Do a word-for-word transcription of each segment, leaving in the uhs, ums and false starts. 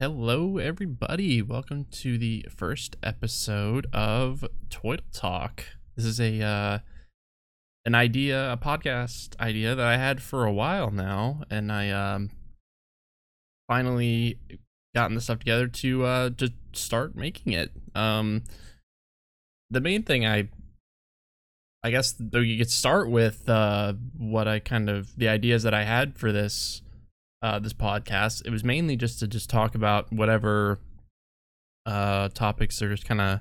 Hello everybody, welcome to the first episode of Toytle Talk. This is a uh, an idea, a podcast idea that I had for a while now, and I um, finally gotten the stuff together to uh, to start making it. Um, the main thing I I guess though you could start with uh, what I kind of the ideas that I had for this Uh, this podcast. It was mainly just to just talk about whatever uh, topics are just kind of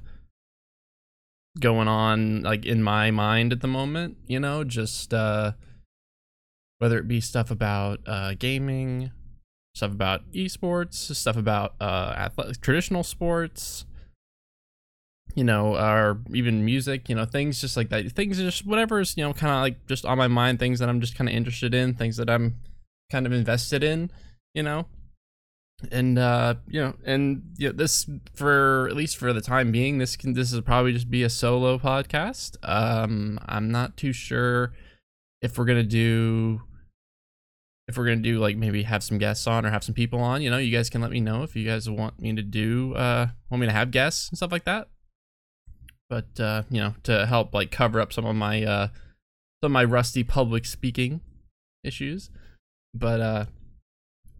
going on, like in my mind at the moment, you know, just uh, whether it be stuff about uh, gaming, stuff about esports, stuff about uh, athletic, traditional sports, you know, or even music, you know, things just like that. Things just whatever's, you know, kind of like just on my mind, things that I'm just kind of interested in, things that I'm kind of invested in, you know, and uh, you know, and you know, this for at least for the time being, this can this is probably just be a solo podcast. Um, I'm not too sure if we're gonna do if we're gonna do like maybe have some guests on or have some people on. You know, you guys can let me know if you guys want me to do uh, want me to have guests and stuff like that. But uh, you know, to help like cover up some of my uh, some of my rusty public speaking issues. But uh,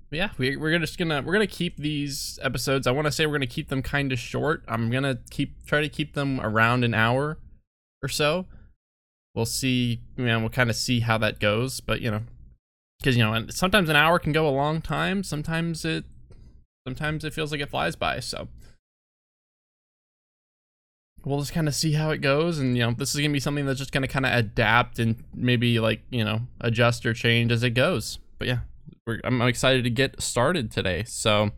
yeah, we, we're just gonna we're gonna keep these episodes. I want to say we're gonna keep them kind of short. I'm gonna keep try to keep them around an hour or so. We'll see, you know, we'll kind of see how that goes. But you know, because you know, sometimes an hour can go a long time. Sometimes it sometimes it feels like it flies by. So we'll just kind of see how it goes, and you know, this is gonna be something that's just gonna kind of adapt and maybe like you know adjust or change as it goes. But yeah, we're, I'm excited to get started today. So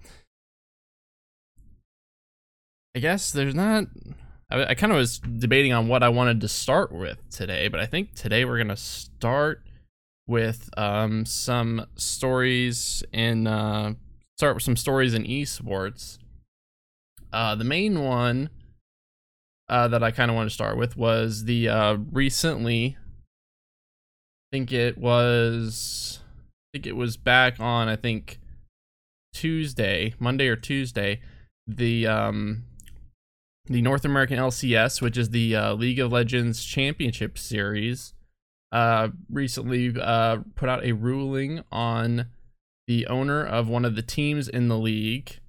I guess there's not, I, I kind of was debating on what I wanted to start with today, but I think today we're going to start with um, some stories in, uh, start with some stories in esports. Uh, the main one uh, that I kind of want to start with was the uh, recently, I think it was... I think it was back on, I think, Tuesday, Monday or Tuesday, the um, the North American L C S, which is the uh, League of Legends Championship Series, uh, recently uh, put out a ruling on the owner of one of the teams in the league.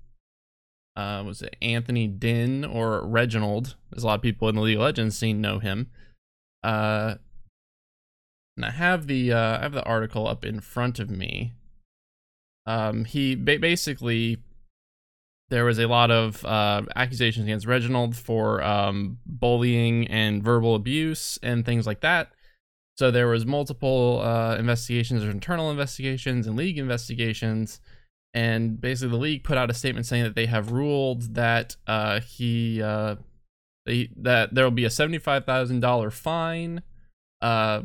Uh, was it Anthony Din or Reginald? There's a lot of people in the League of Legends scene know him. Uh And I have the uh, I have the article up in front of me. Um, he ba- basically there was a lot of uh, accusations against Reginald for um, bullying and verbal abuse and things like that. So there was multiple uh, investigations, or internal investigations and league investigations, and basically the league put out a statement saying that they have ruled that uh, he uh, they, that there will be a seventy-five thousand dollars fine. Uh,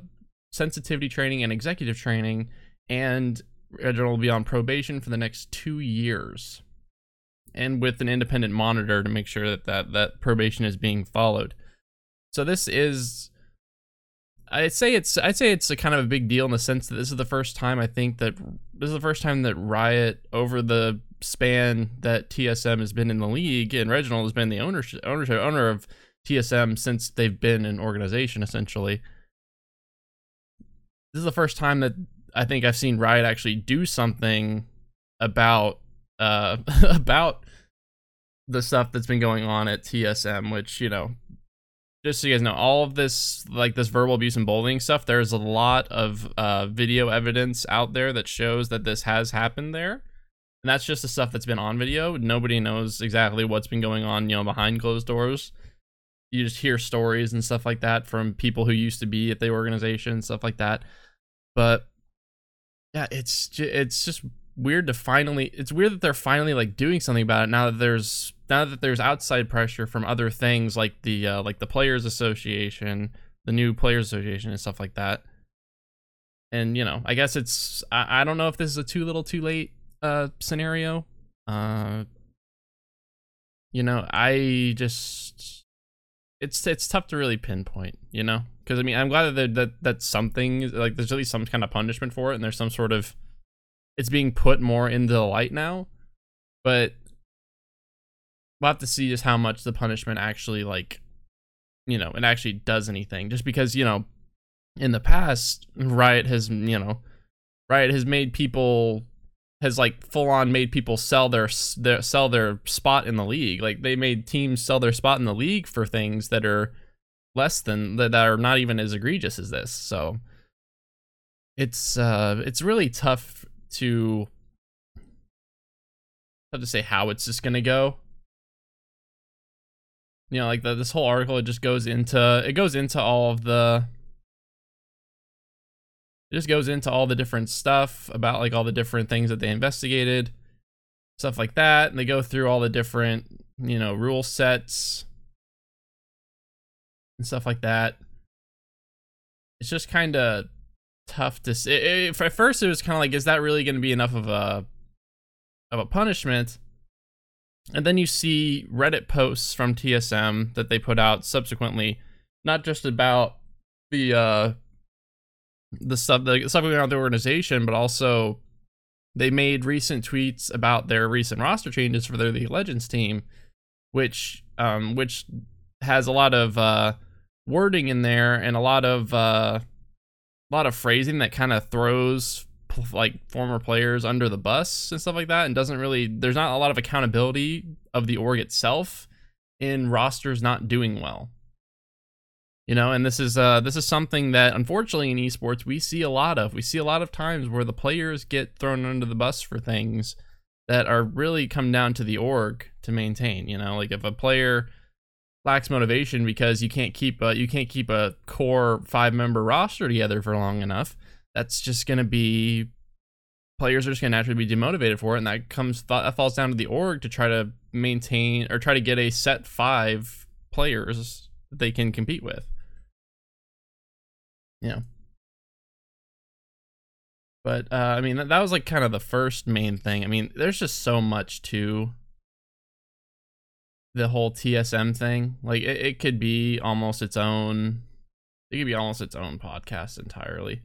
sensitivity training and executive training, and Reginald will be on probation for the next two years and with an independent monitor to make sure that that, that probation is being followed. So this is, I'd say it's, I'd say it's a kind of a big deal in the sense that this is the first time I think that this is the first time that Riot over the span that T S M has been in the league, and Reginald has been the ownership, ownership owner of T S M since they've been an organization essentially. This is the first time that I think I've seen Riot actually do something about uh, about the stuff that's been going on at T S M, which, you know, just so you guys know, all of this, like this verbal abuse and bullying stuff, there's a lot of uh, video evidence out there that shows that this has happened there. And that's just the stuff that's been on video. Nobody knows exactly what's been going on, you know, behind closed doors. You just hear stories and stuff like that from people who used to be at the organization, stuff like that. But yeah, it's just, it's just weird to finally, it's weird that they're finally like doing something about it now that there's now that there's outside pressure from other things like the uh, like the Players Association, the new Players Association and stuff like that. And you know, I guess it's I, I don't know if this is a too little too late uh, scenario. Uh, you know, I just. It's it's tough to really pinpoint, you know, because I mean, I'm glad that that that's something like there's at least some kind of punishment for it. And there's some sort of it's being put more into the light now. But we'll have to see just how much the punishment actually, like, you know, it actually does anything. Just because, you know, in the past, Riot has, you know, Riot has made people, has like full on made people sell their, their sell their spot in the league. Like, they made teams sell their spot in the league for things that are less than, that are not even as egregious as this. So it's uh it's really tough to tough to say how it's just gonna go. You know, like the, this whole article, it just goes into it goes into all of the it just goes into all the different stuff about like all the different things that they investigated, stuff like that, and they go through all the different, you know, rule sets and stuff like that. It's just kind of tough to see. It, it, at first, it was kind of like, is that really going to be enough of a of a punishment? And then you see Reddit posts from T S M that they put out subsequently, not just about the uh, the stuff the stuff going on with the organization, but also they made recent tweets about their recent roster changes for their League of Legends team, which um, which has a lot of uh, wording in there and a lot of uh, a lot of phrasing that kind of throws like former players under the bus and stuff like that, and doesn't really, there's not a lot of accountability of the org itself in rosters not doing well, you know. And this is uh this is something that unfortunately in esports we see a lot of we see a lot of times where the players get thrown under the bus for things that are really come down to the org to maintain, you know. Like, if a player lacks motivation because you can't keep a, you can't keep a core five member roster together for long enough, that's just going to be, players are just going to naturally be demotivated for it, and that comes that falls down to the org to try to maintain or try to get a set five players that they can compete with. Yeah. But uh, I mean, that, that was like kind of the first main thing. I mean, there's just so much to the whole T S M thing. Like, it, it could be almost its own, it could be almost its own podcast entirely,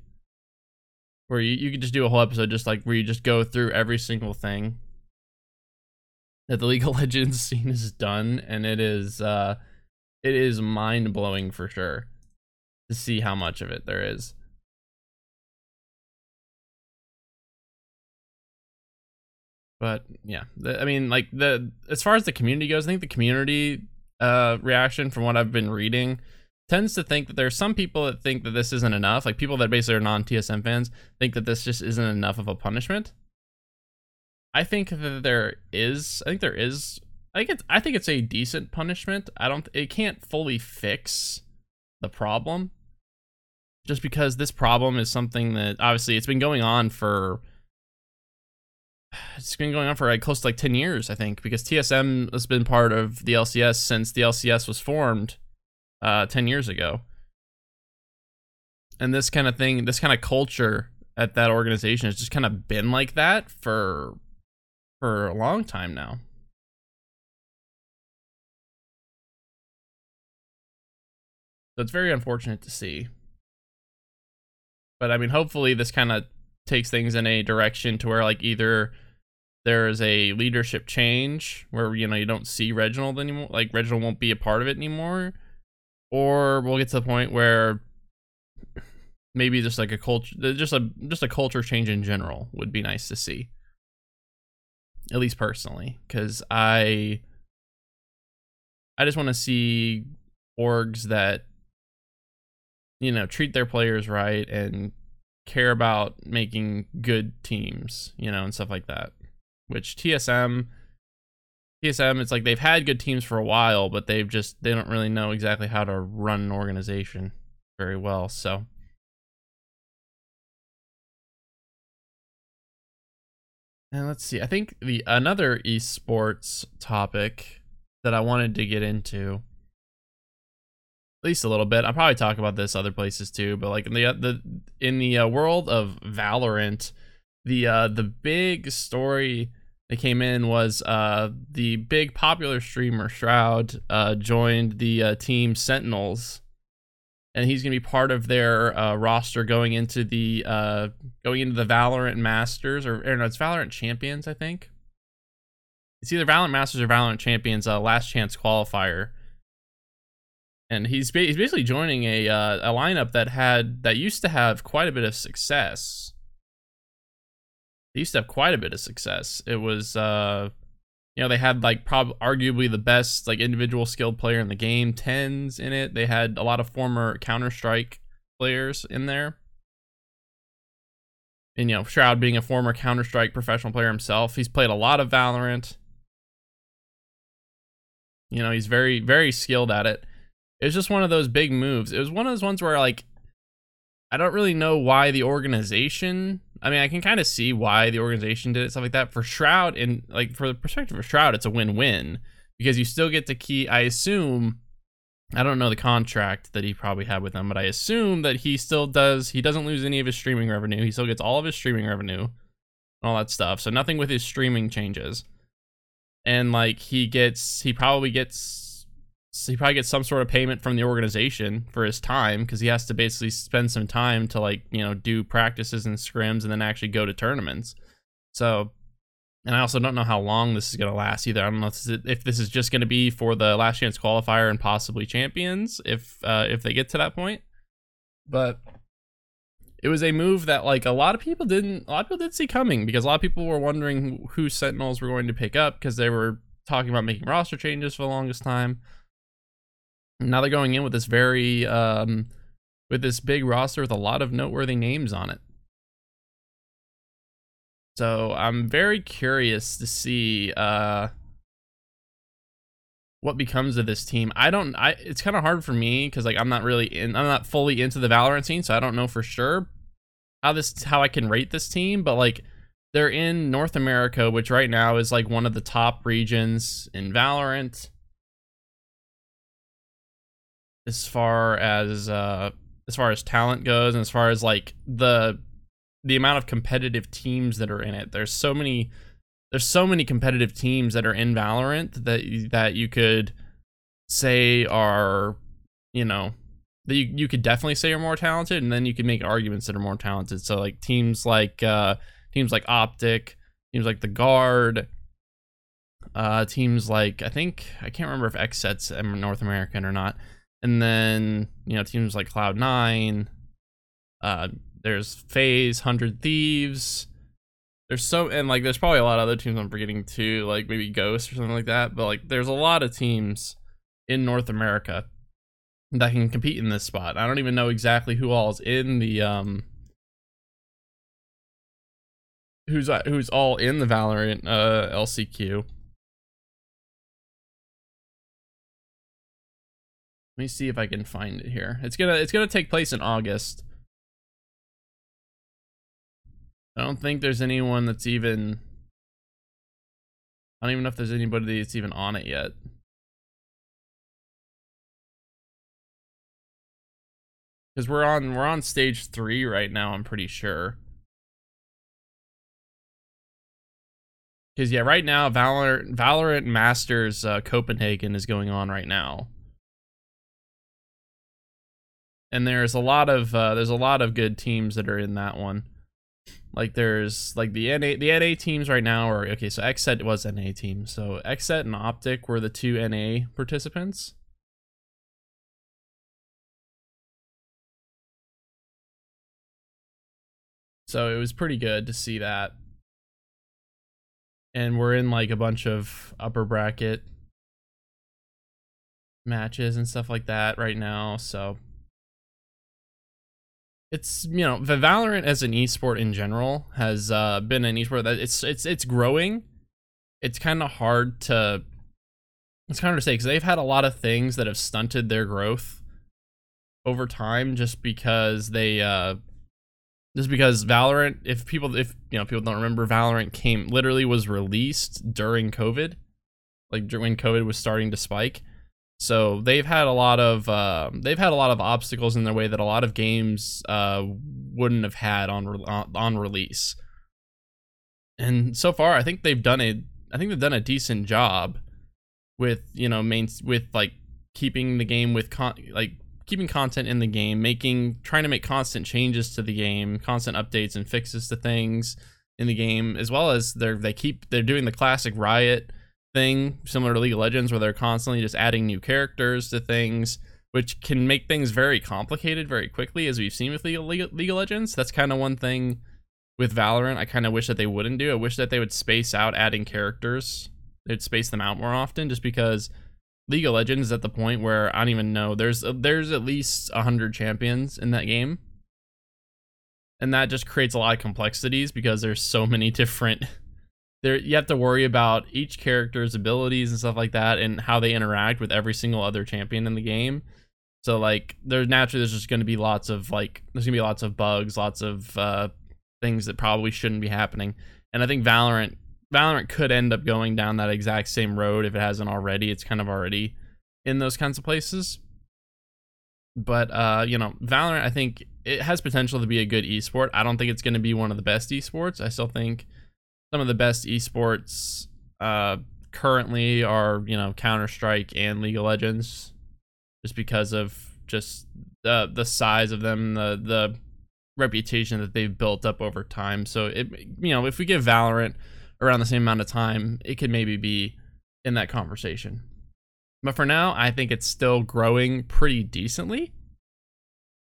where you, you could just do a whole episode just like where you just go through every single thing that the League of Legends scene has done, and it is uh it is mind-blowing for sure to see how much of it there is. But yeah, the, I mean, like, the as far as the community goes, I think the community uh, reaction from what I've been reading tends to think that there's some people that think that this isn't enough. Like, people that basically are non-T S M fans think that this just isn't enough of a punishment. I think that there is. I think there is. I think it's. I think it's a decent punishment. I don't. It can't fully fix the problem, just because this problem is something that obviously it's been going on for. It's been going on for like close to like ten years, I think, because T S M has been part of the L C S since the L C S was formed uh, ten years ago. And this kind of thing, this kind of culture at that organization has just kind of been like that for for a long time now. So it's very unfortunate to see. But I mean, hopefully this kind of takes things in a direction to where, like, either there is a leadership change where, you know, you don't see Reginald anymore, like Reginald won't be a part of it anymore, or we'll get to the point where maybe just like a culture, just a just a culture change in general would be nice to see, at least personally, because I I just want to see orgs that, you know, treat their players right and care about making good teams, you know, and stuff like that. Which T S M T S M, it's like they've had good teams for a while, but they've just they don't really know exactly how to run an organization very well. So and let's see, I think the another esports topic that I wanted to get into at least a little bit. I'll probably talk about this other places too, but like in the the in the uh, world of Valorant, the uh, the big story that came in was uh, the big popular streamer Shroud uh, joined the uh, team Sentinels, and he's gonna be part of their uh, roster going into the uh, going into the Valorant Masters or, or no, it's Valorant Champions, I think. It's either Valorant Masters or Valorant Champions uh, last chance qualifier. And he's, ba- he's basically joining a uh, a lineup that had that used to have quite a bit of success. They used to have quite a bit of success. It was, uh, you know, they had like probably arguably the best like individual skilled player in the game, Tenz, in it. They had a lot of former Counter-Strike players in there. And, you know, Shroud being a former Counter-Strike professional player himself, he's played a lot of Valorant. You know, he's very, very skilled at it. It was just one of those big moves. It was one of those ones where, like, I don't really know why the organization... I mean, I can kind of see why the organization did it, stuff like that. For Shroud, and, like, for the perspective of Shroud, it's a win-win. Because you still get to keep... I assume... I don't know the contract that he probably had with them, but I assume that he still does... He doesn't lose any of his streaming revenue. He still gets all of his streaming revenue and all that stuff. So nothing with his streaming changes. And, like, he gets... He probably gets... So he probably gets some sort of payment from the organization for his time, because he has to basically spend some time to, like, you know, do practices and scrims and then actually go to tournaments. So, and I also don't know how long this is going to last either. I don't know if this is, if this is just going to be for the last chance qualifier and possibly champions if uh, if they get to that point. But it was a move that, like, a lot of people didn't a lot of people didn't see coming, because a lot of people were wondering who Sentinels were going to pick up, because they were talking about making roster changes for the longest time. Now they're going in with this very, um, with this big roster with a lot of noteworthy names on it. So I'm very curious to see uh, what becomes of this team. I don't. I it's kind of hard for me because like I'm not really in. I'm not fully into the Valorant scene, so I don't know for sure how this how I can rate this team. But like they're in North America, which right now is like one of the top regions in Valorant. As far as uh, as far as talent goes, and as far as like the the amount of competitive teams that are in it, there's so many there's so many competitive teams that are in Valorant that you, that you could say are you know that you, you could definitely say are more talented, and then you could make arguments that are more talented. So like teams like uh, teams like Optic, teams like the Guard. Uh, teams like I think I can't remember if X set's North American or not. And then, you know, teams like Cloud nine, uh, there's FaZe, one hundred Thieves. There's so, and like, there's probably a lot of other teams I'm forgetting too, like maybe Ghost or something like that. But like, there's a lot of teams in North America that can compete in this spot. I don't even know exactly who all is in the, um, who's, who's all in the Valorant, uh, L C Q. Let me see if I can find it here. It's gonna it's gonna take place in August. I don't think there's anyone that's even. I don't even know if there's anybody that's even on it yet. Because we're on we're on stage three right now. I'm pretty sure. Because yeah, right now Valorant Valorant Masters uh, Copenhagen is going on right now. And there's a lot of uh, there's a lot of good teams that are in that one. Like there's like the N A the N A teams right now are okay. So X set was N A team. So X set and Optic were the two N A participants. So it was pretty good to see that. And we're in like a bunch of upper bracket matches and stuff like that right now. So. It's, you know, the Valorant as an esport in general has uh, been an esport that it's it's it's growing. It's kind of hard to, it's kind of to say because they've had a lot of things that have stunted their growth over time, just because they, uh, just because Valorant. If people, if you know, people don't remember, Valorant came literally was released during COVID, like when COVID was starting to spike. So they've had a lot of uh, they've had a lot of obstacles in their way that a lot of games uh, wouldn't have had on re- on release. And so far, I think they've done a I think they've done a decent job with you know main with like keeping the game with con- like keeping content in the game, making trying to make constant changes to the game, constant updates and fixes to things in the game, as well as they're they keep they're doing the classic Riot thing similar to League of Legends, where they're constantly just adding new characters to things, which can make things very complicated very quickly, as we've seen with League of, League of Legends. That's kind of one thing with Valorant I kind of wish that they wouldn't do. I wish that they would space out adding characters. They'd space them out more often, just because League of Legends is at the point where I don't even know. There's there's at least one hundred champions in that game. And that just creates a lot of complexities, because there's so many different... There, you have to worry about each character's abilities and stuff like that, and how they interact with every single other champion in the game. So like, there's naturally there's just going to be lots of like there's going to be lots of bugs, lots of uh, things that probably shouldn't be happening. And I think Valorant Valorant could end up going down that exact same road if it hasn't already. It's kind of already in those kinds of places. But uh, you know, Valorant, I think it has potential to be a good esport. I don't think it's going to be one of the best esports. I still think some of the best esports uh, currently are, you know, Counter-Strike and League of Legends, just because of just the the size of them, the the reputation that they've built up over time. So it, you know, if we give Valorant around the same amount of time, it could maybe be in that conversation. But for now, I think it's still growing pretty decently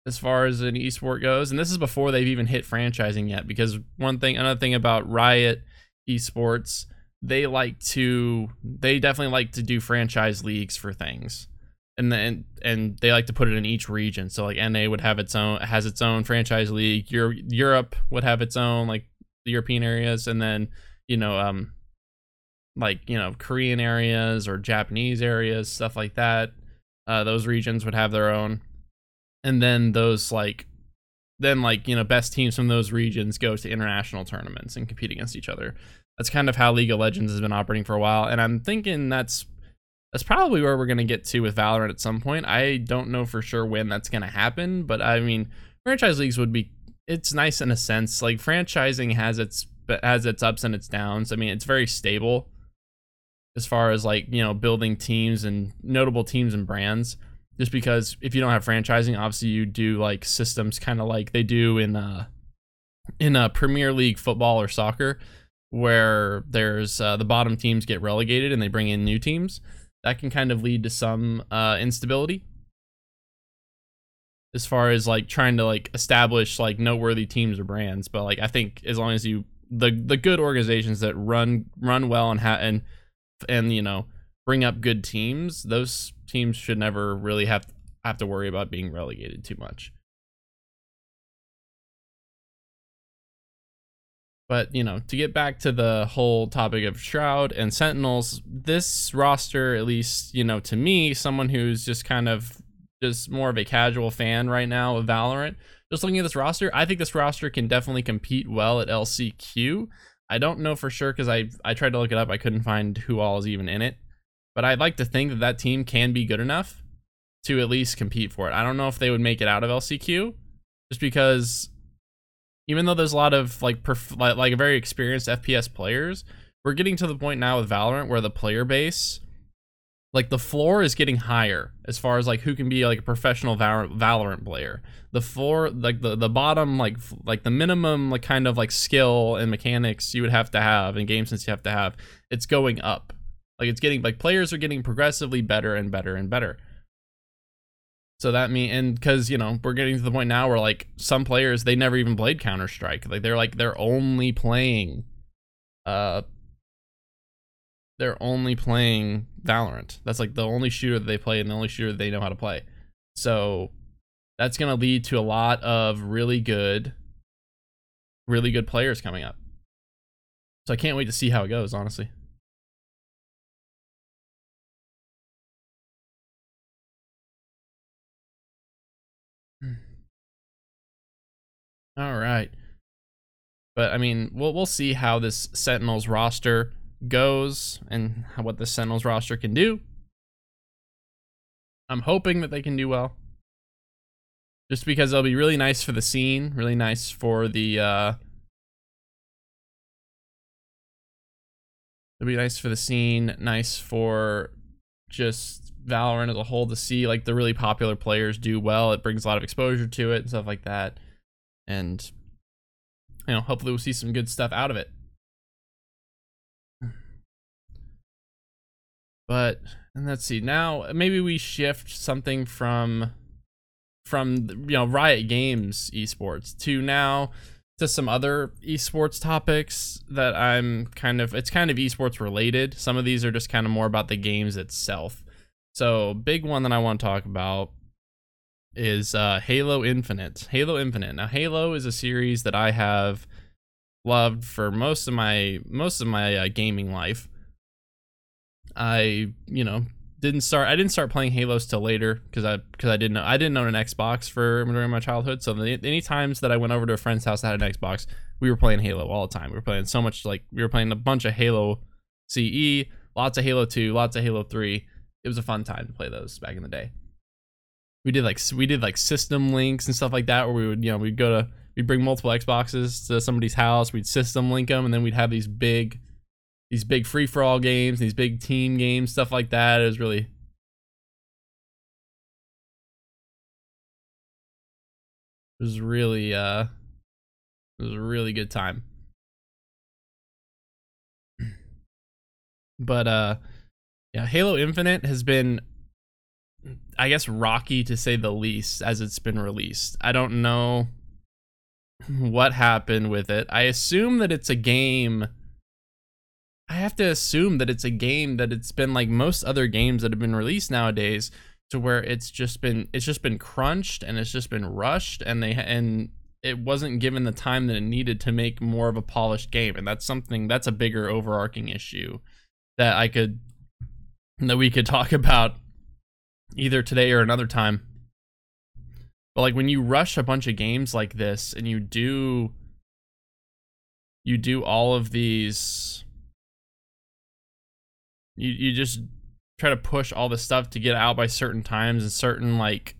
as far as an esport goes. And this is before they've even hit franchising yet, because one thing, another thing about Riot esports, they like to, they definitely like to do franchise leagues for things. And then, and they like to put it in each region. So like N A would have its own, has its own franchise league. Euro- Europe would have its own, like the European areas. And then, you know, um, like, you know, Korean areas or Japanese areas, stuff like that. Uh, those regions would have their own. And then those like, then like, you know, best teams from those regions go to international tournaments and compete against each other. That's kind of how League of Legends has been operating for a while. And I'm thinking that's, that's probably where we're going to get to with Valorant at some point. I don't know for sure when that's going to happen, but I mean, franchise leagues would be, it's nice in a sense. Like franchising has its, has its ups and its downs. I mean, it's very stable as far as like, you know, building teams and notable teams and brands. Just because if you don't have franchising, obviously you do like systems kind of like they do in uh, in uh, Premier League football or soccer, where there's uh, the bottom teams get relegated and they bring in new teams. That can kind of lead to some uh, instability as far as like trying to like establish like noteworthy teams or brands. But like I think as long as you the the good organizations that run run well and ha- and and you know bring up good teams, those teams should never really have have to worry about being relegated too much. But, you know, to get back to the whole topic of Shroud and Sentinels, this roster, at least, you know, to me, someone who's just kind of just more of a casual fan right now of Valorant, just looking at this roster, I think this roster can definitely compete well at L C Q. I don't know for sure because I, I tried to look it up. I couldn't find who all is even in it. But I'd like to think that that team can be good enough to at least compete for it. I don't know if they would make it out of L C Q, just because even though there's a lot of like perf- like, like very experienced F P S players, we're getting to the point now with Valorant where the player base, like the floor is getting higher as far as like who can be like a professional Val- Valorant player. The floor, like the, the bottom, like like the minimum like kind of like skill and mechanics you would have to have and game sense you have to have, it's going up. Like it's getting like players are getting progressively better and better and better. So that mean and because you know we're getting to the point now where like some players they never even played Counter-Strike. Like they're like they're only playing, uh, they're only playing Valorant. That's like the only shooter that they play and the only shooter that they know how to play. So that's gonna lead to a lot of really good, really good players coming up. So I can't wait to see how it goes, honestly. All right. But I mean, we'll we'll see how this Sentinels roster goes and how, what the Sentinels roster can do. I'm hoping that they can do well, just because it'll be really nice for the scene, really nice for the uh it'll be nice for the scene, nice for just Valorant as a whole to see like the really popular players do well. It brings a lot of exposure to it and stuff like that. And, you know, hopefully we'll see some good stuff out of it. But, and let's see, now maybe we shift something from, from, you know, Riot Games esports to now to some other esports topics that I'm kind of, it's kind of esports related. Some of these are just kind of more about the games itself. So big one that I want to talk about is uh, Halo Infinite. Halo Infinite. Now, Halo is a series that I have loved for most of my, most of my uh, gaming life. I, you know, didn't start, I didn't start playing Halos till later because I, because I didn't, I didn't own an Xbox for during my childhood. So the, any times that I went over to a friend's house that had an Xbox, we were playing Halo all the time. We were playing so much, like we were playing a bunch of Halo C E, lots of Halo two, lots of Halo three. It was a fun time to play those back in the day. We did like, we did like system links and stuff like that, where we would, you know, we'd go to, we'd bring multiple Xboxes to somebody's house, we'd system link them, and then we'd have these big, these big free-for-all games, these big team games, stuff like that. It was really... It was really, uh... It was a really good time. But, uh... yeah, Halo Infinite has been, I guess, rocky to say the least as it's been released. I don't know what happened with it. I assume that it's a game... I have to assume that it's a game that it's been like most other games that have been released nowadays, to where it's just been it's just been crunched and it's just been rushed, and they and it wasn't given the time that it needed to make more of a polished game. And that's something that's a bigger overarching issue that I could that we could talk about either today or another time. But like when you rush a bunch of games like this and you do you do all of these. You you just try to push all the stuff to get out by certain times and certain like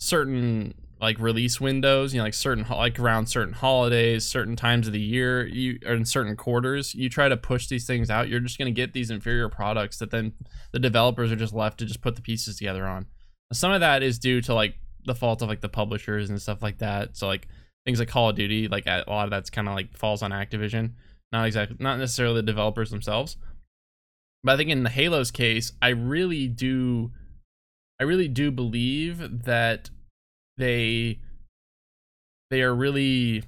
certain like release windows, you know, like certain like around certain holidays, certain times of the year, you or in certain quarters. You try to push these things out. You're just gonna get these inferior products that then the developers are just left to just put the pieces together on. Some of that is due to like the fault of like the publishers and stuff like that. So like things like Call of Duty, like a lot of that's kind of like falls on Activision, not exactly not necessarily the developers themselves. But I think in the Halo's case, I really do, I really do believe that they, they are really,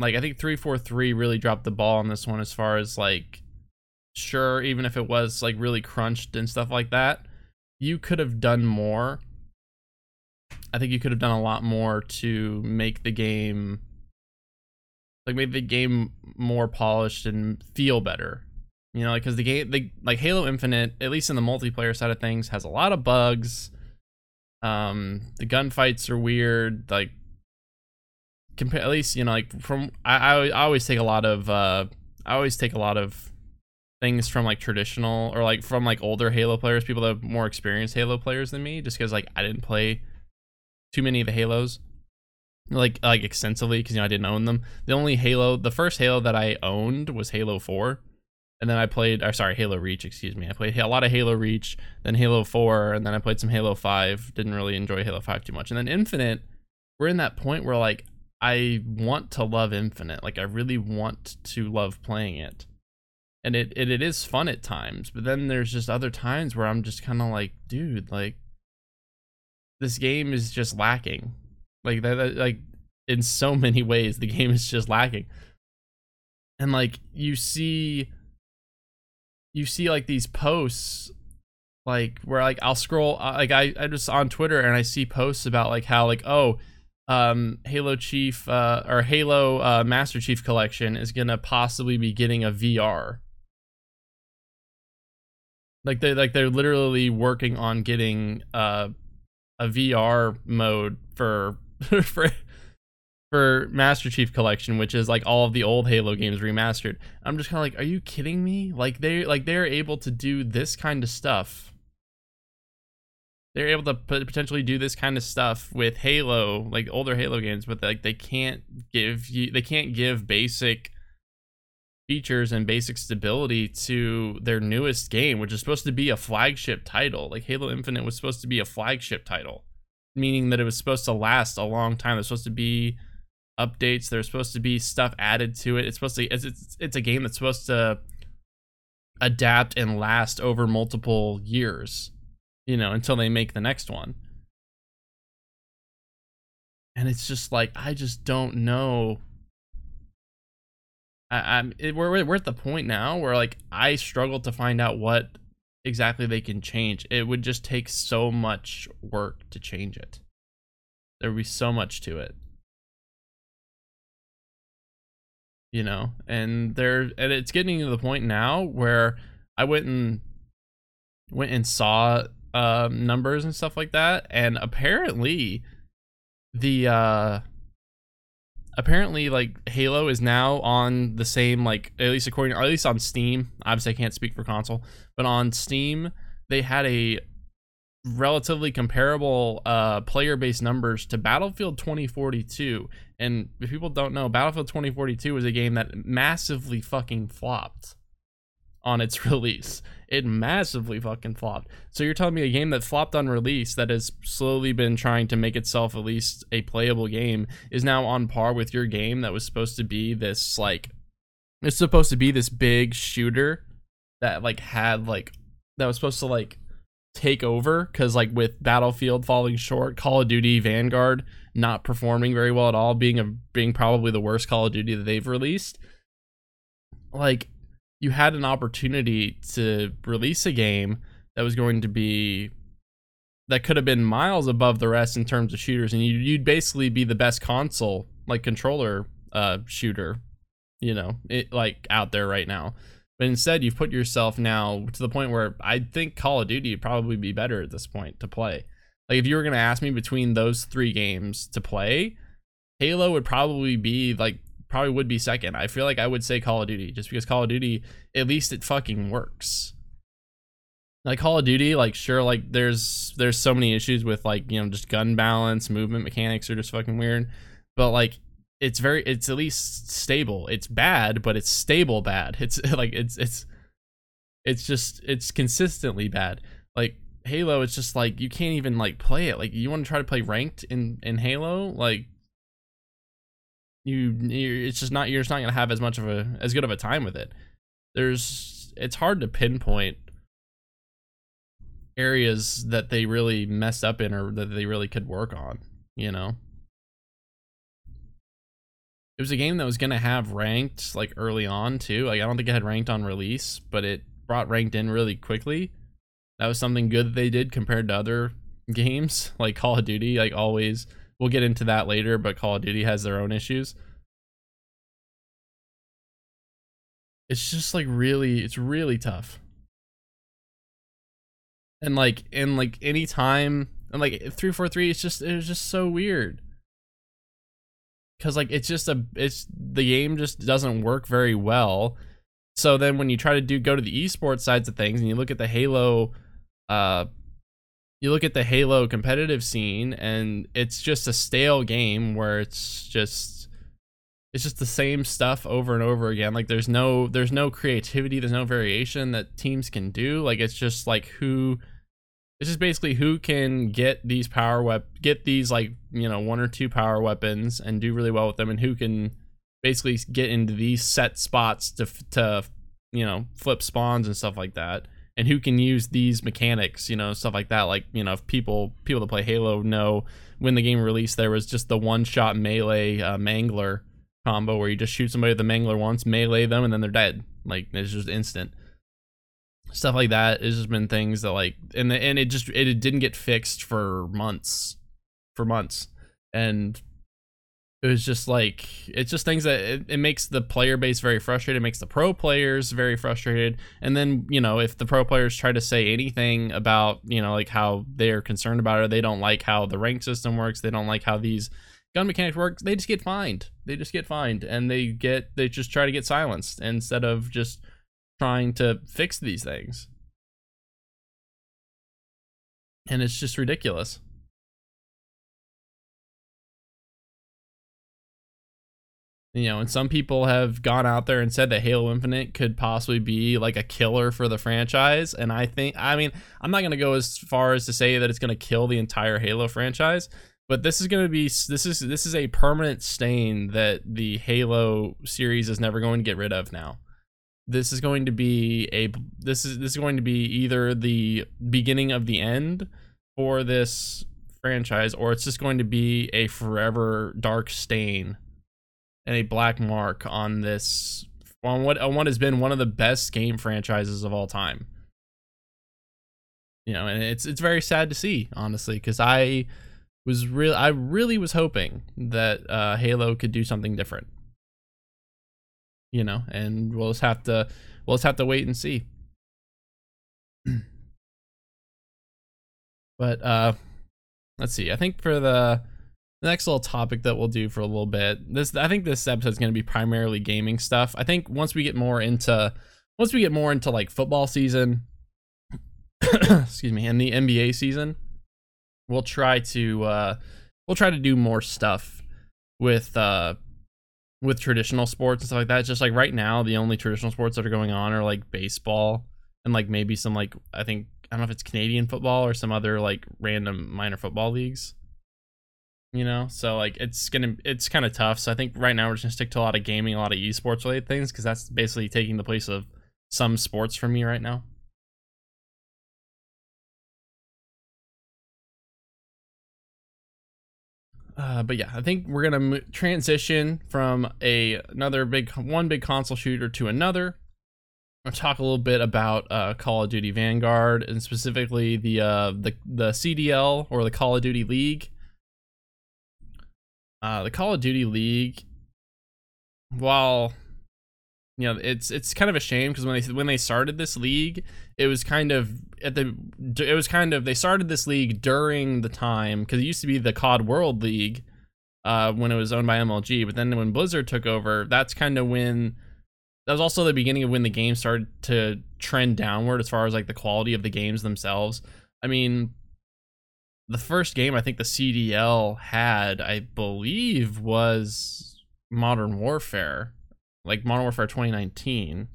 like I think three forty-three really dropped the ball on this one as far as like, sure, even if it was like really crunched and stuff like that, you could have done more. I think you could have done a lot more to make the game, like make the game more polished and feel better. You know, because like, the game, the, like Halo Infinite, at least in the multiplayer side of things, has a lot of bugs. Um, the gunfights are weird. Like, compa- at least you know, like from I, I always take a lot of uh, I always take a lot of things from like traditional or like from like older Halo players, people that have more experienced Halo players than me, just because like I didn't play too many of the Halos, like like extensively, because you know I didn't own them. The only Halo, the first Halo that I owned was Halo four. And then I played, or sorry, Halo Reach, excuse me. I played a lot of Halo Reach, then Halo four, and then I played some Halo five. Didn't really enjoy Halo five too much. And then Infinite, we're in that point where, like, I want to love Infinite. Like, I really want to love playing it. And it it, it is fun at times, but then there's just other times where I'm just kind of like, dude, like, this game is just lacking. Like, that, that, like in so many ways, the game is just lacking. And, like, you see... you see like these posts like where like I'll scroll like I, I just on Twitter and I see posts about like how like oh um Halo Chief uh, or Halo uh, Master Chief Collection is gonna possibly be getting a V R. Like they like they're literally working on getting uh, a V R mode for for for Master Chief Collection, which is like all of the old Halo games remastered. I'm just kind of like, are you kidding me? Like they like they're able to do this kind of stuff. They're able to potentially do this kind of stuff with Halo, like older Halo games, but like they can't give you they can't give basic features and basic stability to their newest game, which is supposed to be a flagship title. Like Halo Infinite was supposed to be a flagship title, meaning that it was supposed to last a long time. It was supposed to be updates, there's supposed to be stuff added to it. It's supposed to it's, it's it's a game that's supposed to adapt and last over multiple years, you know, until they make the next one. And it's just like, I just don't know. I, I'm it, we're we're at the point now where, like, I struggle to find out what exactly they can change. It would just take so much work to change it. There would be so much to it, you know. And there, and it's getting to the point now where I went and went and saw uh, numbers and stuff like that, and apparently. The uh apparently like Halo is now on the same, like, at least according, or at least on Steam. Obviously I can't speak for console, but on Steam they had a relatively comparable uh player base numbers to Battlefield twenty forty-two. And if people don't know, Battlefield twenty forty-two was a game that massively fucking flopped on its release. It massively fucking flopped. So you're telling me a game that flopped on release, that has slowly been trying to make itself at least a playable game, is now on par with your game that was supposed to be this, like, it's supposed to be this big shooter that, like, had, like, that was supposed to, like, take over, because, like, with Battlefield falling short, Call of Duty Vanguard not performing very well at all, being a being probably the worst Call of Duty that they've released, like, you had an opportunity to release a game that was going to be, that could have been miles above the rest in terms of shooters, and you'd basically be the best console, like, controller uh, shooter, you know, it, like, out there right now. But instead, you've put yourself now to the point where I think Call of Duty would probably be better at this point to play. Like, if you were going to ask me between those three games to play, Halo would probably be, like, probably would be second. I feel like I would say Call of Duty, just because Call of Duty, at least it fucking works. Like, Call of Duty, like, sure, like, there's there's so many issues with, like, you know, just gun balance, movement mechanics are just fucking weird, but, like, it's very, it's at least stable. It's bad, but it's stable bad. It's like, it's it's it's just, it's consistently bad. Like, Halo, it's just like, you can't even, like, play it. Like, you want to try to play ranked in in Halo, like, You, you're, it's just not, you're just not gonna have as much of a, as good of a time with it. There's, it's hard to pinpoint areas that they really messed up in, or that they really could work on, you know? It was a game that was gonna have ranked, like, early on too. Like, I don't think it had ranked on release, but it brought ranked in really quickly. That was something good they did compared to other games, like Call of Duty, like, always. We'll get into that later, but Call of Duty has their own issues. It's just, like, really, it's really tough. And, like, and, like, any time, and, like, three forty-three, it's just, it was just so weird. Because, like, it's just a, it's, the game just doesn't work very well. So then when you try to do, go to the esports sides of things, and you look at the Halo, uh, You look at the Halo competitive scene, and it's just a stale game where it's just it's just the same stuff over and over again. Like, there's no there's no creativity, there's no variation that teams can do. Like, it's just like who it's just basically who can get these power wep- get these like, you know, one or two power weapons and do really well with them, and who can basically get into these set spots to to you know, flip spawns and stuff like that. And who can use these mechanics, you know, stuff like that. Like, you know, if people people that play Halo know, when the game released, there was just the one-shot melee uh, mangler combo where you just shoot somebody with the mangler once, melee them, and then they're dead. Like, it's just instant. Stuff like that has just been things that, like, and the, and it just it, it didn't get fixed for months, for months, and it was just like, it's just things that it, it makes the player base very frustrated. It makes the pro players very frustrated. And then, you know, if the pro players try to say anything about, you know, like how they're concerned about it, they don't like how the rank system works, they don't like how these gun mechanics work, they just get fined. They just get fined and they get, they just try to get silenced instead of just trying to fix these things. And it's just ridiculous. You know, and some people have gone out there and said that Halo Infinite could possibly be like a killer for the franchise. And I think, I mean, I'm not going to go as far as to say that it's going to kill the entire Halo franchise, but this is going to be, this is, this is a permanent stain that the Halo series is never going to get rid of now. This is going to be a this is this is going to be either the beginning of the end for this franchise, or it's just going to be a forever dark stain and a black mark on this on what on what has been one of the best game franchises of all time. You know, and it's it's very sad to see, honestly, because I was real I really was hoping that uh, Halo could do something different. You know, and we'll just have to we'll just have to wait and see. But uh, let's see. I think for the, the next little topic that we'll do for a little bit, this I think this episode is going to be primarily gaming stuff. I think once we get more into once we get more into like football season, excuse me, and the N B A season, we'll try to uh, we'll try to do more stuff with. Uh, with traditional sports and stuff like that. It's just like right now, the only traditional sports that are going on are like baseball and like maybe some like, I think, I don't know if it's Canadian football or some other like random minor football leagues, you know? So like, it's going to, it's kind of tough. So I think right now we're just gonna stick to a lot of gaming, a lot of esports related things. Cause that's basically taking the place of some sports for me right now. Uh, but yeah, I think we're gonna mo- transition from a another big one big console shooter to another. I'll talk a little bit about uh, Call of Duty Vanguard and specifically the uh, the the C D L or the Call of Duty League. Uh, the Call of Duty League, while you know it's it's kind of a shame because when they when they started this league, it was kind of at the it was kind of they started this league during the time because it used to be the C O D World League uh when it was owned by M L G, but then when Blizzard took over, that's kind of when that was also the beginning of when the game started to trend downward as far as like the quality of the games themselves. I mean, the first game I think the C D L had, I believe, was Modern Warfare, like Modern Warfare twenty nineteen.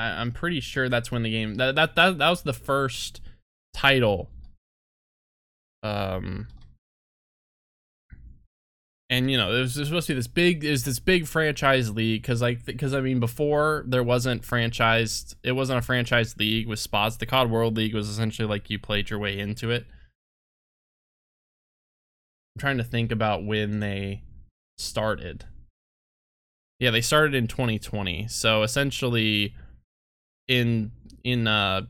I'm pretty sure that's when the game that that that, that was the first title. Um, and you know it was, it was supposed to be this big is this big franchise league because like because I mean before there wasn't franchised it wasn't a franchise league with spots. The C O D World League was essentially like you played your way into it. I'm trying to think about when they started. Yeah, they started in twenty twenty. So essentially, in in uh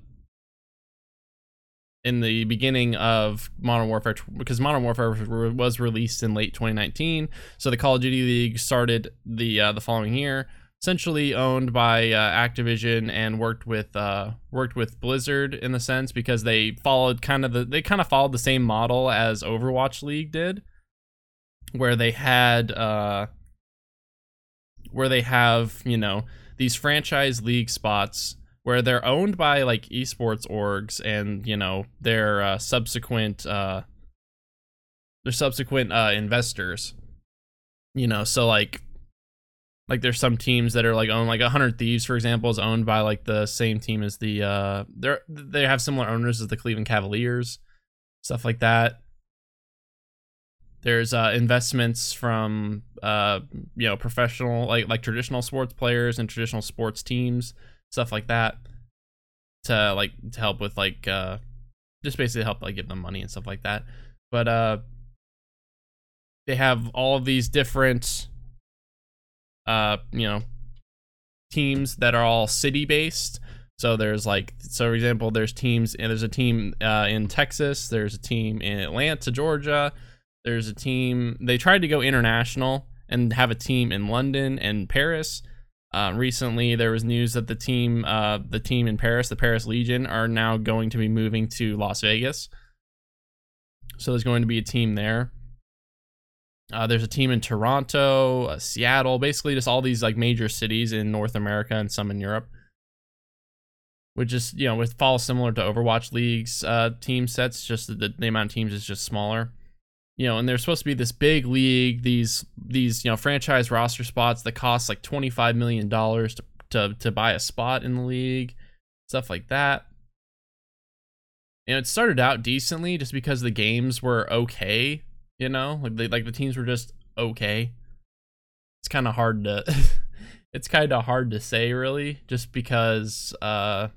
in the beginning of Modern Warfare, because Modern Warfare was released in late twenty nineteen, so the Call of Duty League started the uh, the following year. Essentially owned by uh, Activision and worked with uh worked with Blizzard in the sense because they followed kind of the they kind of followed the same model as Overwatch League did, where they had uh. where they have, you know, these franchise league spots where they're owned by like esports orgs and, you know, their uh, subsequent uh, their subsequent uh, investors, you know, so like like there's some teams that are like owned like one hundred Thieves, for example, is owned by like the same team as the uh, they they have similar owners as the Cleveland Cavaliers, stuff like that. There's uh, investments from, uh, you know, professional, like like traditional sports players and traditional sports teams, stuff like that, to like to help with like uh, just basically help like give them money and stuff like that. But uh, they have all these different, uh, you know, teams that are all city based. So there's like, so for example, there's teams and there's a team uh, in Texas. There's a team in Atlanta, Georgia. There's a team, they tried to go international and have a team in London and Paris. Uh, recently, there was news that the team uh, the team in Paris, the Paris Legion, are now going to be moving to Las Vegas. So there's going to be a team there. Uh, there's a team in Toronto, uh, Seattle, basically just all these like major cities in North America and some in Europe. Which is, you know, with fall similar to Overwatch League's uh, team sets, just the, the amount of teams is just smaller. You know, and there's supposed to be this big league, these these you know franchise roster spots that cost like twenty-five million dollars to, to to buy a spot in the league, stuff like that. You know, it started out decently just because the games were okay, you know, like, they, like the teams were just okay. It's kind of hard to, it's kind of hard to say really, just because, uh,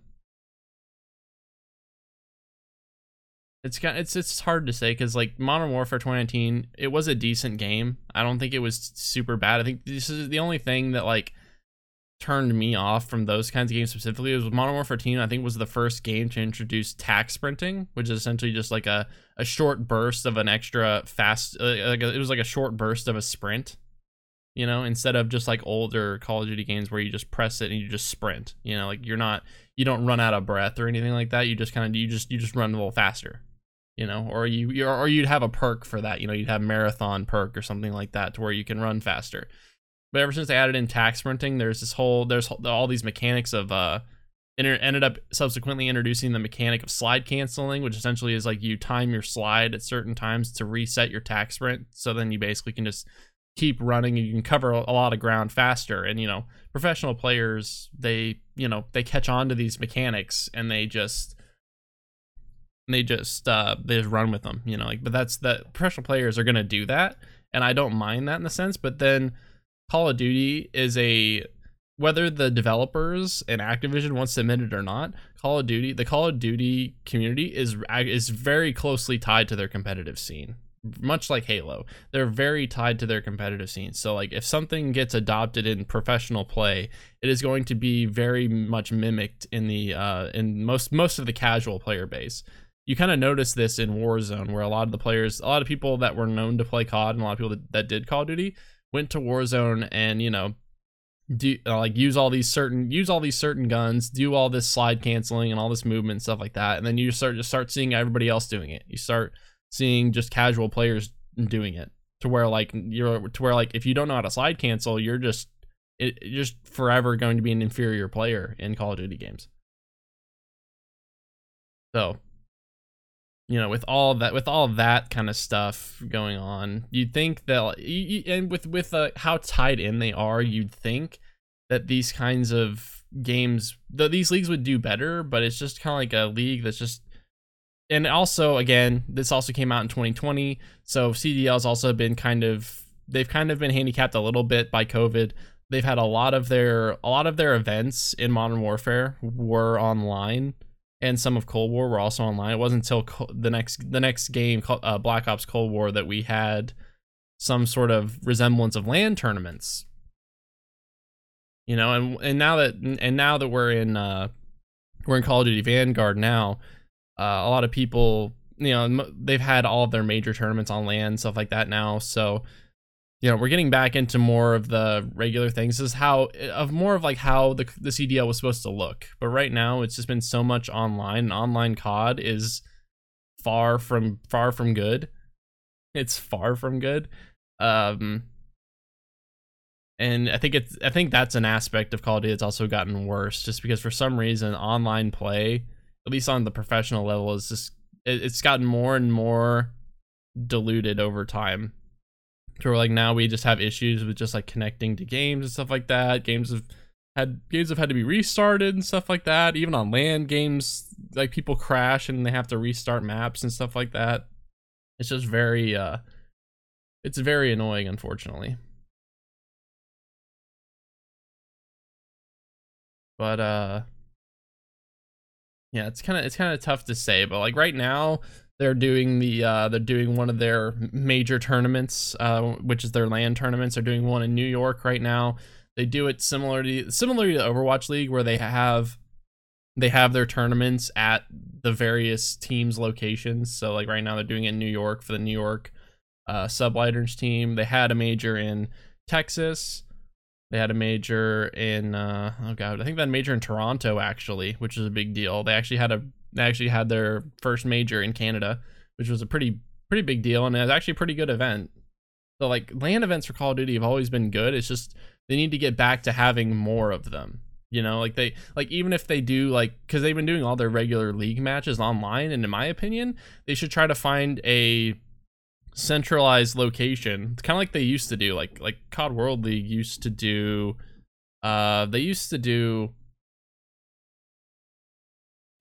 It's got it's it's hard to say because like Modern Warfare twenty nineteen, it was a decent game. I don't think it was super bad. I think this is the only thing that like turned me off from those kinds of games specifically. It was Modern Warfare fourteen. I think was the first game to introduce tack sprinting, which is essentially just like a a short burst of an extra fast. Uh, like a, it was like a short burst of a sprint, you know, instead of just like older Call of Duty games where you just press it and you just sprint. You know, like you're not you don't run out of breath or anything like that. You just kind of you just you just run a little faster. You know, or you, or you'd have a perk for that. You know, you'd have marathon perk or something like that to where you can run faster. But ever since they added in tack sprinting, there's this whole, there's all these mechanics of, uh, ended up subsequently introducing the mechanic of slide canceling, which essentially is like you time your slide at certain times to reset your tack sprint. So then you basically can just keep running and you can cover a lot of ground faster. And, you know, professional players, they, you know, they catch on to these mechanics and they just, they just uh they just run with them, you know, like, but that's that professional players are gonna do that, and I don't mind that in a sense. But then Call of Duty is a, whether the developers and Activision wants to admit it or not, Call of Duty, the Call of Duty community is is very closely tied to their competitive scene, much like Halo. They're very tied to their competitive scene. So like if something gets adopted in professional play, it is going to be very much mimicked in the uh in most most of the casual player base. You kind of notice this in Warzone, where a lot of the players, a lot of people that were known to play C O D and a lot of people that, that did Call of Duty went to Warzone and, you know, do uh, like use all these certain use all these certain guns, do all this slide canceling and all this movement and stuff like that. And then you start just start seeing everybody else doing it. You start seeing just casual players doing it to where like you're to where like if you don't know how to slide cancel, you're just it, just forever going to be an inferior player in Call of Duty games. So, you know, with all that, with all that kind of stuff going on, you'd think that, you, and with with uh, how tied in they are, you'd think that these kinds of games, that these leagues would do better. But it's just kind of like a league that's just, and also again, this also came out in twenty twenty, so C D L's also been kind of, they've kind of been handicapped a little bit by COVID. They've had a lot of their a lot of their events in Modern Warfare were online. And some of Cold War were also online. It wasn't until the next the next game, uh, Black Ops Cold War, that we had some sort of resemblance of LAN tournaments. You know, and and now that and now that we're in uh, we're in Call of Duty Vanguard now, uh, a lot of people, you know, they've had all of their major tournaments on LAN, stuff like that now. So, you know, we're getting back into more of the regular things. This is how, of more of like how the the C D L was supposed to look. But right now, it's just been so much online. And online C O D is far from far from good. It's far from good. Um, and I think it's I think that's an aspect of Call of Duty that's also gotten worse, just because for some reason online play, at least on the professional level, is just it, it's gotten more and more diluted over time. Where like now we just have issues with just like connecting to games and stuff like that. Games have had games have had to be restarted and stuff like that. Even on LAN games, like people crash and they have to restart maps and stuff like that. It's just very, uh, it's very annoying, unfortunately. But uh, yeah, it's kind of it's kind of tough to say. But like right now, They're doing the uh, they're doing one of their major tournaments, uh, which is their LAN tournaments. They're doing one in New York right now. They do it similar to similar to Overwatch League, where they have they have their tournaments at the various teams' locations. So like right now they're doing it in New York for the New York uh, Sublighters team. They had a major in Texas. They had a major in uh, oh god, I think that major in Toronto actually, which is a big deal. They actually had a They actually had their first major in Canada, which was a pretty pretty big deal, and it was actually a pretty good event. So like LAN events for Call of Duty have always been good. It's just they need to get back to having more of them. You know, like they like even if they do like because they've been doing all their regular league matches online, and in my opinion, they should try to find a centralized location, kind of like they used to do. Like like C O D World League used to do. Uh, they used to do.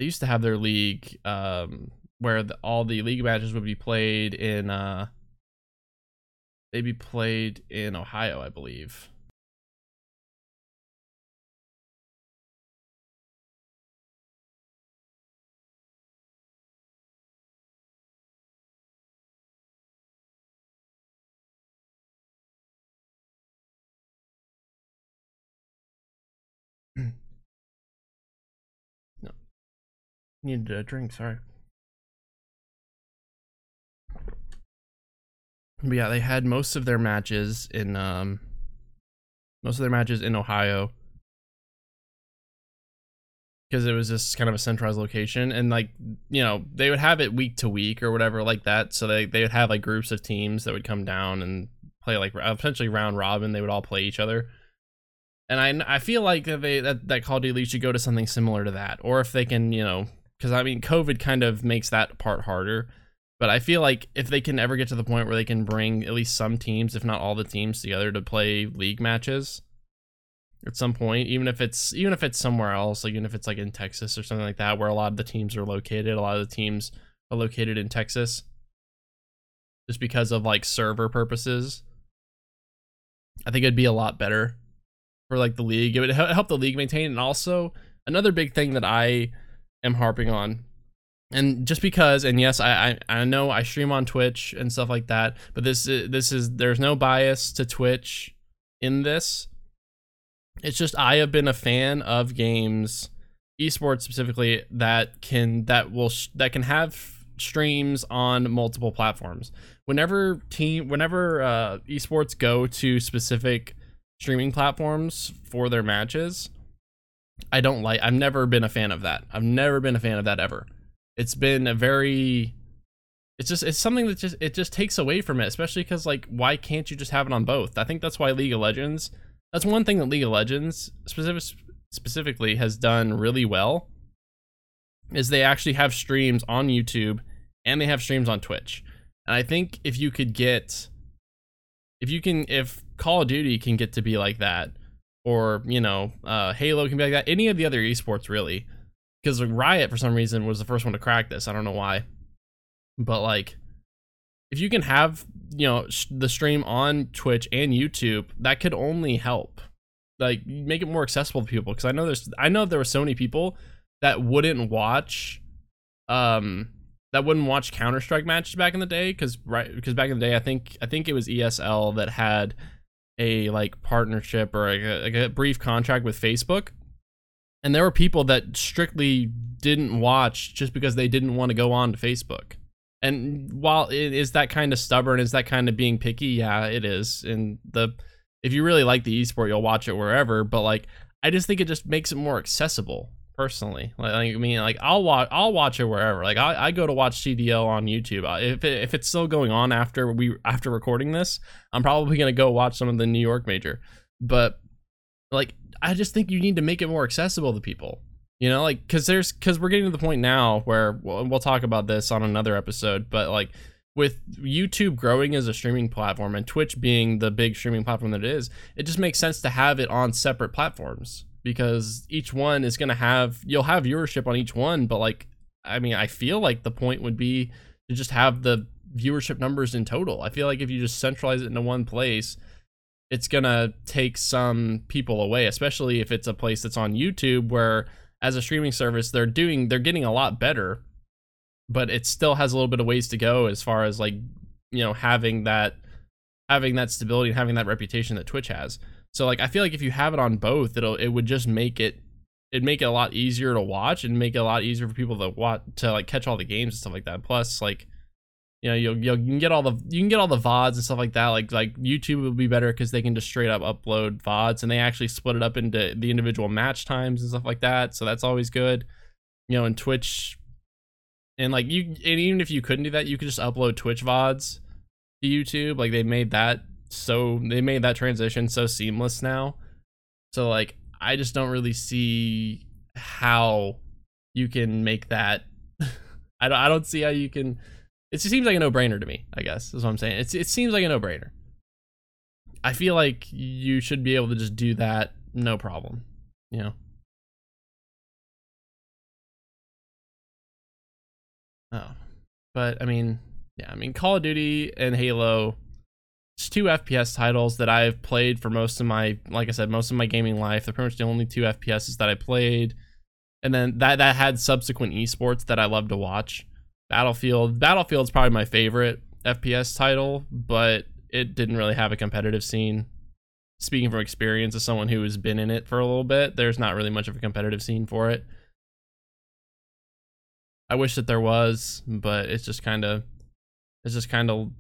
They used to have their league um, where the, all the league matches would be played in uh they'd be played in Ohio, I believe. No. Needed a drink, sorry. But yeah, they had most of their matches in um most of their matches in Ohio, because it was just kind of a centralized location, and like, you know, they would have it week to week or whatever like that. So they they would have like groups of teams that would come down and play like essentially round robin. They would all play each other. And I I feel like that they that, that Call of Duty League should go to something similar to that, or if they can, you know, because I mean, COVID kind of makes that part harder. But I feel like if they can ever get to the point where they can bring at least some teams, if not all the teams, together to play league matches at some point, even if it's even if it's somewhere else, like even if it's like in Texas or something like that, where a lot of the teams are located, a lot of the teams are located in Texas, just because of like server purposes. I think it'd be a lot better for like the league. It would help the league maintain, and also another big thing that I am harping on. And just because, and yes, I, I I know I stream on Twitch and stuff like that, but this is, this is there's no bias to Twitch in this. It's just I have been a fan of games, esports specifically, that can that will that can have streams on multiple platforms. Whenever team, whenever uh, esports go to specific streaming platforms for their matches, I don't like. I've never been a fan of that. I've never been a fan of that ever. It's been a very, it's just, it's something that just, it just takes away from it, especially because, like, why can't you just have it on both? I think that's why League of Legends, that's one thing that League of Legends specific, specifically has done really well, is they actually have streams on YouTube and they have streams on Twitch. And I think if you could get, if you can, if Call of Duty can get to be like that, or, you know, uh, Halo can be like that, any of the other esports really. Because Riot, for some reason, was the first one to crack this. I don't know why. But, like, if you can have, you know, sh- the stream on Twitch and YouTube, that could only help. Like, make it more accessible to people. Because I know there's, I know there were so many people that wouldn't watch, um, that wouldn't watch Counter-Strike matches back in the day. Because right, because back in the day, I think, I think it was E S L that had a, like, partnership or a, like a brief contract with Facebook. And there were people that strictly didn't watch just because they didn't want to go on to Facebook. And while it is that kind of stubborn, is that kind of being picky? Yeah, it is. And the if you really like the esport, you'll watch it wherever. But like, I just think it just makes it more accessible. Personally, like, I mean, like I'll watch, I'll watch it wherever. Like I, I go to watch C D L on YouTube. If it, if it's still going on after we after recording this, I'm probably gonna go watch some of the New York major. But like, I just think you need to make it more accessible to people, you know, like, cause there's, cause we're getting to the point now where we'll, we'll talk about this on another episode, but like with YouTube growing as a streaming platform and Twitch being the big streaming platform that it is, it just makes sense to have it on separate platforms because each one is going to have, you'll have viewership on each one. But like, I mean, I feel like the point would be to just have the viewership numbers in total. I feel like if you just centralize it into one place, it's going to take some people away, especially if it's a place that's on YouTube where as a streaming service, they're doing, they're getting a lot better, but it still has a little bit of ways to go as far as like, you know, having that, having that stability and having that reputation that Twitch has. So like, I feel like if you have it on both, it'll, it would just make it, it'd make it a lot easier to watch and make it a lot easier for people to watch, to like catch all the games and stuff like that. Plus like, you know, you'll, you'll you can get all the you can get all the V O Ds and stuff like that. Like like YouTube will be better because they can just straight up upload V O Ds and they actually split it up into the individual match times and stuff like that. So that's always good, you know. And Twitch, and like you, and even if you couldn't do that, you could just upload Twitch V O Ds to YouTube. Like they made that so they made that transition so seamless now. So like I just don't really see how you can make that. I don't I don't see how you can. It seems like a no-brainer to me, I guess, is what I'm saying. It's, it seems like a no-brainer. I feel like you should be able to just do that, no problem, you know? Oh, But I mean, yeah, I mean, Call of Duty and Halo, it's two F P S titles that I've played for most of my, like I said, most of my gaming life. They're pretty much the only two F P Ss that I played. And then that that had subsequent esports that I love to watch. Battlefield, Battlefield's probably my favorite F P S title, but it didn't really have a competitive scene. Speaking from experience as someone who has been in it for a little bit, there's not really much of a competitive scene for it. I wish that there was, but it's just kind of, it's just kind of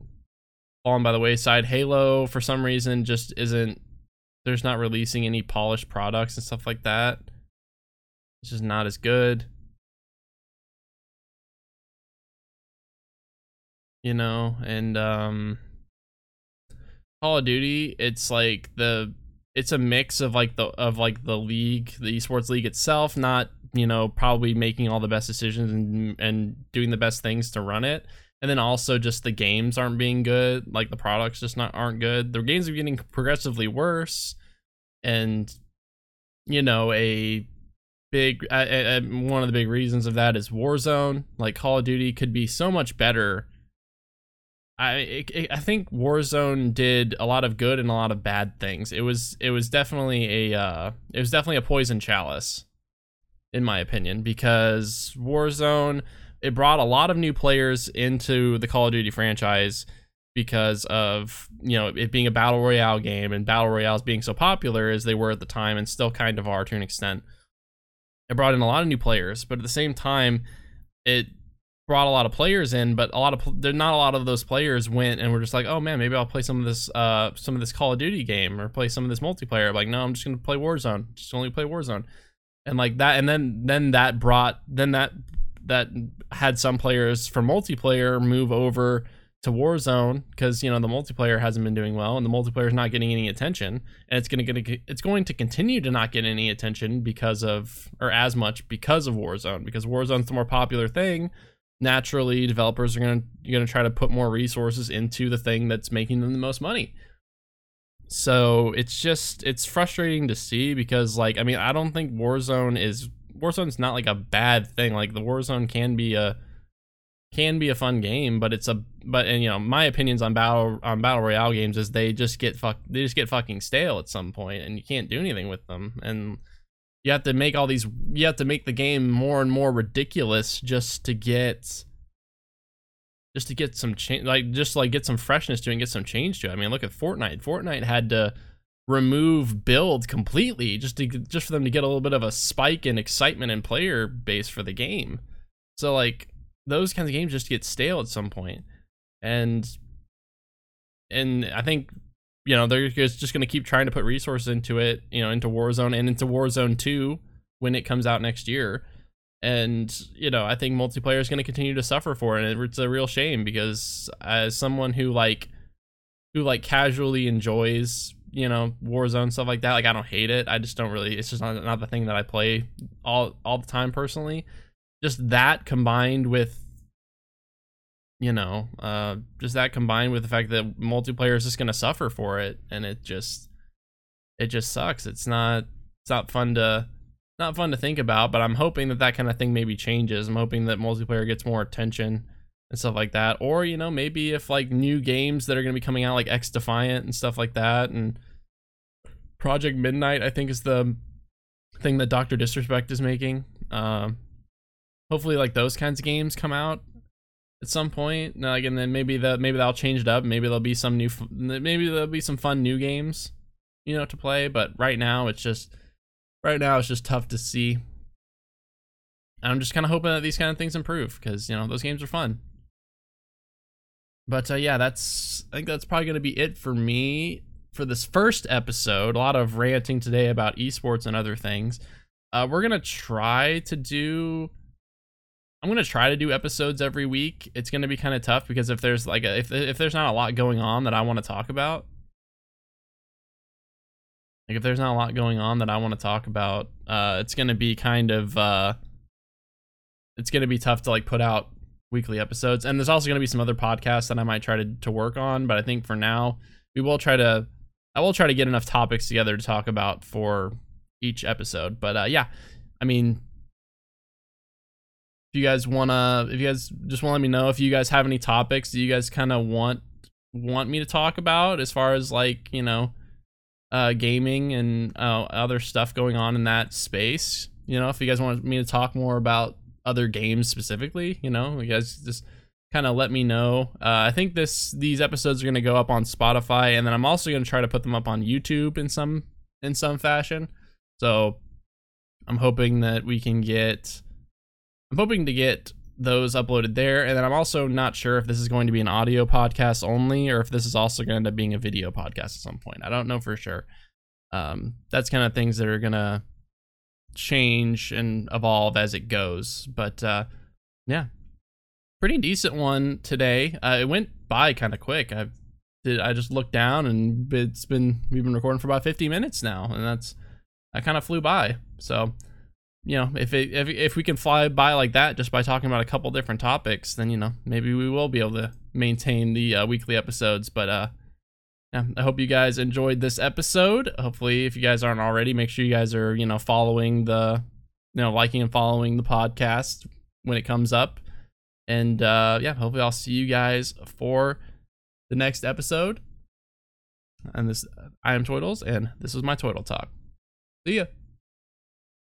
fallen by the wayside. Halo, for some reason, just isn't. There's not releasing any polished products and stuff like that. It's just not as good. You know, and um, Call of Duty, it's like the it's a mix of like the of like the league, the esports league itself, not, you know, probably making all the best decisions and and doing the best things to run it. And then also just the games aren't being good, like the products just not aren't good. The games are getting progressively worse, and you know, a big I, I, one of the big reasons of that is Warzone. Like Call of Duty could be so much better. I it, it, I think Warzone did a lot of good and a lot of bad things. It was it was definitely a uh, it was definitely a poison chalice, in my opinion, because Warzone, it brought a lot of new players into the Call of Duty franchise because of, you know, it being a battle royale game and battle royales being so popular as they were at the time and still kind of are to an extent. It brought in a lot of new players, but at the same time, it brought a lot of players in, but a lot of there not a lot of those players went and were just like, oh man, maybe I'll play some of this uh some of this Call of Duty game or play some of this multiplayer. Like, no, I'm just gonna play Warzone. Just only play Warzone. And like that, and then then that brought then that that had some players from multiplayer move over to Warzone because, you know, the multiplayer hasn't been doing well and the multiplayer is not getting any attention, and it's going to get it's going to continue to not get any attention because of, or as much because of Warzone, because Warzone's the more popular thing. Naturally, developers are going to you're going to try to put more resources into the thing that's making them the most money. So it's just, it's frustrating to see because, like, I mean, I don't think Warzone is Warzone's not like a bad thing. Like the Warzone can be a can be a fun game, but it's a but and you know, my opinions on battle on battle royale games is they just get fuck they just get fucking stale at some point, and you can't do anything with them, and you have to make all these you have to make the game more and more ridiculous just to get. Just to get some change, like just like get some freshness to it and get some change to it. I mean, look at Fortnite. Fortnite had to remove build completely just to just for them to get a little bit of a spike in excitement and player base for the game. So like those kinds of games just get stale at some point, and and I think, you know, they're just going to keep trying to put resources into it, you know, into Warzone and into Warzone two when it comes out next year. And, you know, I think multiplayer is going to continue to suffer for it. And it's a real shame because as someone who like, who like casually enjoys, you know, Warzone, stuff like that, like I don't hate it. I just don't really, it's just not, not the thing that I play all, all the time personally. Just that combined with, you know, uh, just that combined with the fact that multiplayer is just going to suffer for it. And it just, it just sucks. It's not, it's not fun to, Not fun to think about, but I'm hoping that that kind of thing maybe changes. I'm hoping that multiplayer gets more attention and stuff like that. Or, you know, maybe if like new games that are going to be coming out, like X Defiant and stuff like that, and Project Midnight, I think is the thing that Doctor Disrespect is making. Um, hopefully, like those kinds of games come out at some point. And, like, and then maybe that maybe that'll change it up. Maybe there'll be some new, maybe there'll be some fun new games, you know, to play. But right now, it's just. Right now, it's just tough to see. And I'm just kind of hoping that these kind of things improve because, you know, those games are fun. But uh, yeah, that's I think that's probably going to be it for me for this first episode. A lot of ranting today about esports and other things. Uh, we're going to try to do... I'm going to try to do episodes every week. It's going to be kind of tough because if there's like a, if if there's not a lot going on that I want to talk about, Like if there's not a lot going on that I want to talk about, uh, it's going to be kind of, uh, it's going to be tough to like put out weekly episodes. And there's also going to be some other podcasts that I might try to, to work on. But I think for now, we will try to, I will try to get enough topics together to talk about for each episode. But uh, yeah, I mean, If you guys wanna, if you guys just want to let me know if you guys have any topics that you guys kind of want want me to talk about as far as like, you know, uh, gaming and uh, other stuff going on in that space. You know, if you guys want me to talk more about other games specifically, you know, you guys just kind of let me know. Uh, I think this these episodes are gonna go up on Spotify, and then I'm also gonna try to put them up on YouTube in some in some fashion. So I'm hoping that we can get. I'm hoping to get those uploaded there, and then I'm also not sure if this is going to be an audio podcast only or if this is also going to end up being a video podcast at some point. I don't know for sure. Um, that's kind of things that are going to change and evolve as it goes. But uh, yeah, pretty decent one today. Uh, it went by kind of quick. I did. I just looked down, and it's been we've been recording for about fifty minutes now, and that's that kind of flew by. So. You know, if it, if if we can fly by like that just by talking about a couple different topics, then, you know, maybe we will be able to maintain the uh, weekly episodes. But uh, yeah, I hope you guys enjoyed this episode. Hopefully, if you guys aren't already, make sure you guys are, you know, following the, you know, liking and following the podcast when it comes up. And uh, yeah, hopefully I'll see you guys for the next episode. And this, I am Toytles, and this was my Toytle Talk. See ya.